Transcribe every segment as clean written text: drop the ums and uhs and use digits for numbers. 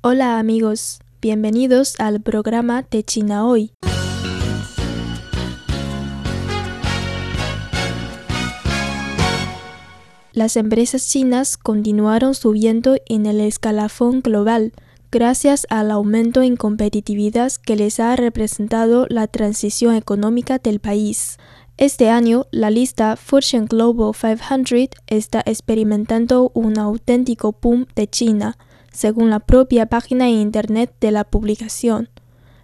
Hola amigos, bienvenidos al programa de China Hoy. Las empresas chinas continuaron subiendo en el escalafón global, gracias al aumento en competitividad que les ha representado la transición económica del país. Este año, la lista Fortune Global 500 está experimentando un auténtico boom de China, según la propia página en internet de la publicación.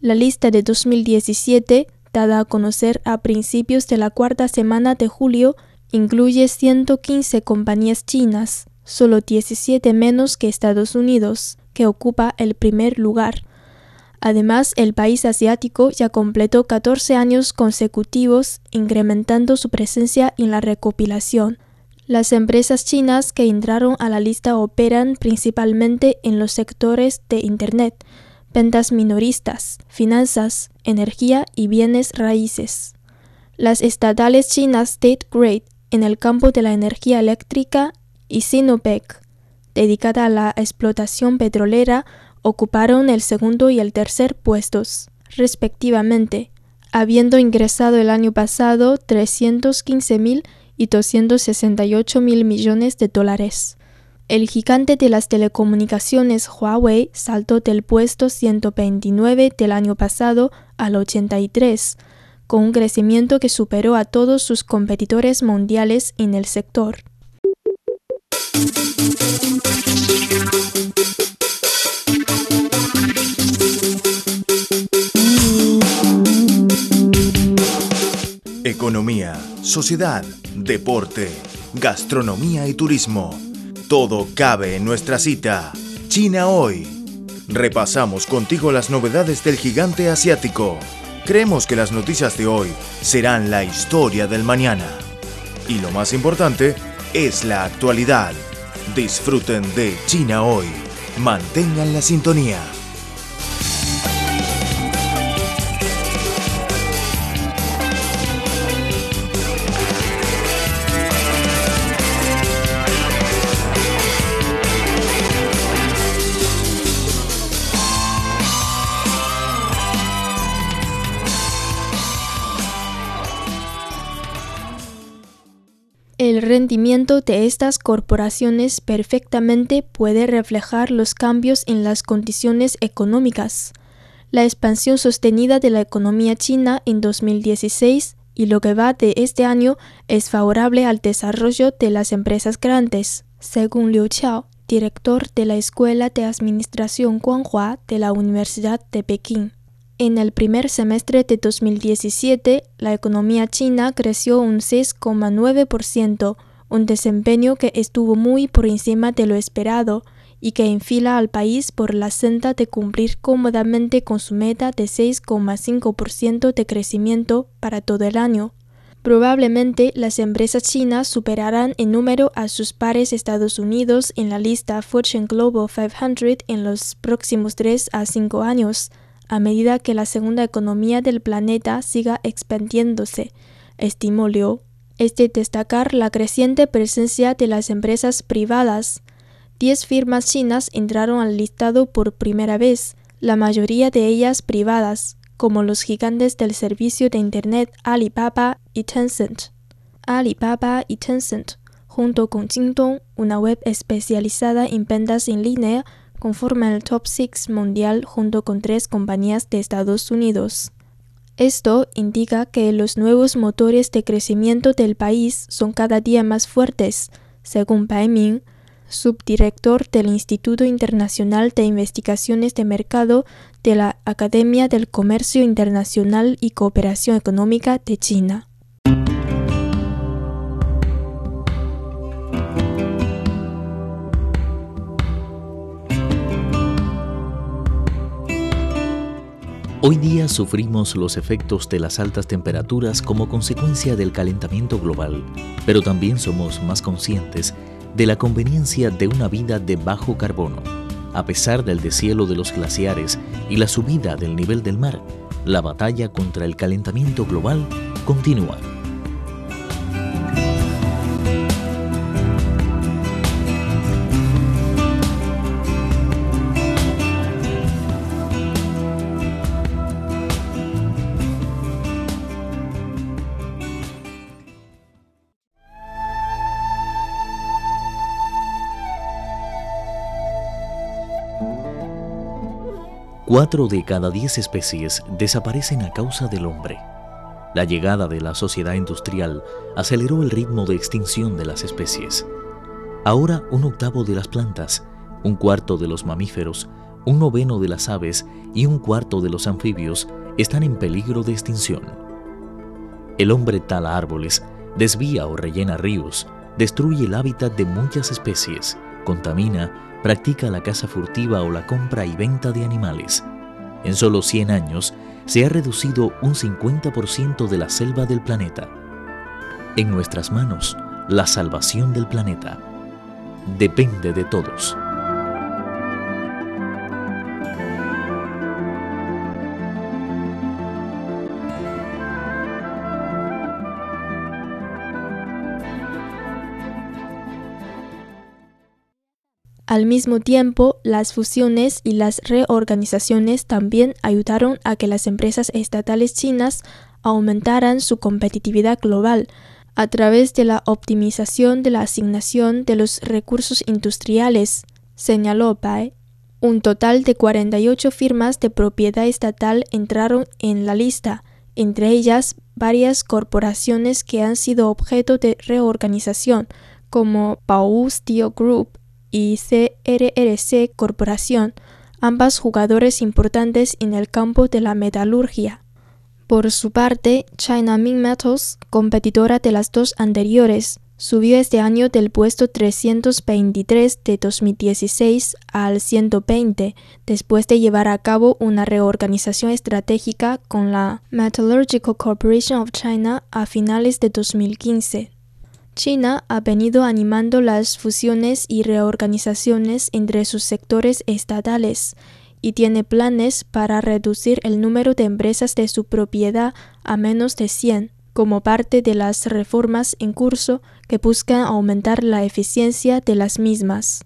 La lista de 2017, dada a conocer a principios de la cuarta semana de julio, incluye 115 compañías chinas, solo 17 menos que Estados Unidos, que ocupa el primer lugar. Además, el país asiático ya completó 14 años consecutivos, incrementando su presencia en la recopilación. Las empresas chinas que entraron a la lista operan principalmente en los sectores de Internet, ventas minoristas, finanzas, energía y bienes raíces. Las estatales chinas State Grid en el campo de la energía eléctrica y Sinopec, dedicada a la explotación petrolera, ocuparon el segundo y el tercer puestos, respectivamente, habiendo ingresado el año pasado 315.000 y 268.000 millones de dólares. El gigante de las telecomunicaciones Huawei saltó del puesto 129 del año pasado al 83, con un crecimiento que superó a todos sus competidores mundiales en el sector. Economía, sociedad, deporte, gastronomía y turismo. Todo cabe en nuestra cita, China Hoy. Repasamos contigo las novedades del gigante asiático. Creemos que las noticias de hoy serán la historia del mañana. Y lo más importante es la actualidad. Disfruten de China Hoy. Mantengan la sintonía. El rendimiento de estas corporaciones perfectamente puede reflejar los cambios en las condiciones económicas. La expansión sostenida de la economía china en 2016 y lo que va de este año es favorable al desarrollo de las empresas grandes, según Liu Chao, director de la Escuela de Administración Guanghua de la Universidad de Pekín. En el primer semestre de 2017, la economía china creció un 6,9%, un desempeño que estuvo muy por encima de lo esperado y que enfila al país por la senda de cumplir cómodamente con su meta de 6,5% de crecimiento para todo el año. Probablemente las empresas chinas superarán en número a sus pares Estados Unidos en la lista Fortune Global 500 en los próximos 3 a 5 años. A medida que la segunda economía del planeta siga expandiéndose, estimó Liu. Es de destacar la creciente presencia de las empresas privadas. 10 firmas chinas entraron al listado por primera vez, la mayoría de ellas privadas, como los gigantes del servicio de Internet Alibaba y Tencent. Junto con Jingdong, una web especializada en ventas en línea, conforman el top 6 mundial junto con 3 compañías de Estados Unidos. Esto indica que los nuevos motores de crecimiento del país son cada día más fuertes, según Pei Ming, subdirector del Instituto Internacional de Investigaciones de Mercado de la Academia del Comercio Internacional y Cooperación Económica de China. Hoy día sufrimos los efectos de las altas temperaturas como consecuencia del calentamiento global, pero también somos más conscientes de la conveniencia de una vida de bajo carbono. A pesar del deshielo de los glaciares y la subida del nivel del mar, la batalla contra el calentamiento global continúa. Cuatro de cada 10 especies desaparecen a causa del hombre. La llegada de la sociedad industrial aceleró el ritmo de extinción de las especies. Ahora, 1/8 de las plantas, 1/4 de los mamíferos, 1/9 de las aves y 1/4 de los anfibios están en peligro de extinción. El hombre tala árboles, desvía o rellena ríos, destruye el hábitat de muchas especies, contamina, practica la caza furtiva o la compra y venta de animales. En solo 100 años se ha reducido un 50% de la selva del planeta. En nuestras manos, la salvación del planeta. Depende de todos. Al mismo tiempo, las fusiones y las reorganizaciones también ayudaron a que las empresas estatales chinas aumentaran su competitividad global a través de la optimización de la asignación de los recursos industriales, señaló Bai. Un total de 48 firmas de propiedad estatal entraron en la lista, entre ellas varias corporaciones que han sido objeto de reorganización, como Baowu Steel Group y CRRC Corporación, ambas jugadores importantes en el campo de la metalurgia. Por su parte, China Minmetals, competidora de las dos anteriores, subió este año del puesto 323 de 2016 al 120, después de llevar a cabo una reorganización estratégica con la Metallurgical Corporation of China a finales de 2015. China ha venido animando las fusiones y reorganizaciones entre sus sectores estatales y tiene planes para reducir el número de empresas de su propiedad a menos de 100, como parte de las reformas en curso que buscan aumentar la eficiencia de las mismas.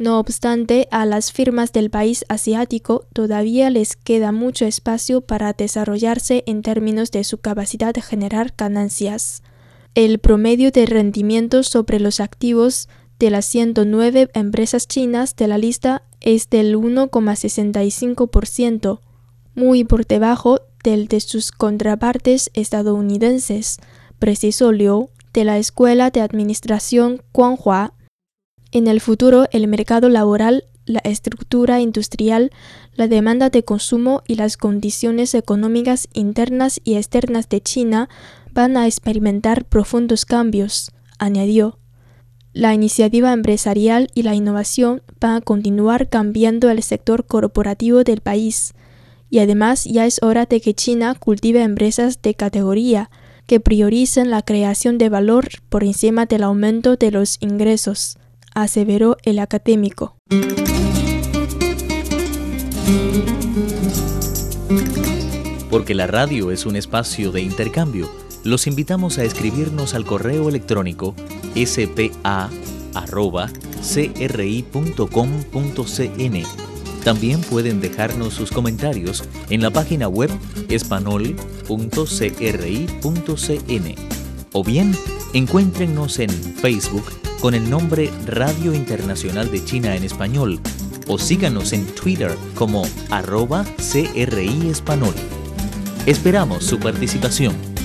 No obstante, a las firmas del país asiático todavía les queda mucho espacio para desarrollarse en términos de su capacidad de generar ganancias. El promedio de rendimiento sobre los activos de las 109 empresas chinas de la lista es del 1,65%, muy por debajo del de sus contrapartes estadounidenses, precisó Liu, de la Escuela de Administración Guanghua. En el futuro, el mercado laboral, la estructura industrial, la demanda de consumo y las condiciones económicas internas y externas de China van a experimentar profundos cambios, añadió. La iniciativa empresarial y la innovación van a continuar cambiando el sector corporativo del país, y además ya es hora de que China cultive empresas de categoría que prioricen la creación de valor por encima del aumento de los ingresos, aseveró el académico. Porque la radio es un espacio de intercambio, los invitamos a escribirnos al correo electrónico spa@cri.com.cn. También pueden dejarnos sus comentarios en la página web espanol.cri.cn, o bien encuéntrennos en Facebook con el nombre Radio Internacional de China en Español, o síganos en Twitter como @CRI Español. Esperamos su participación.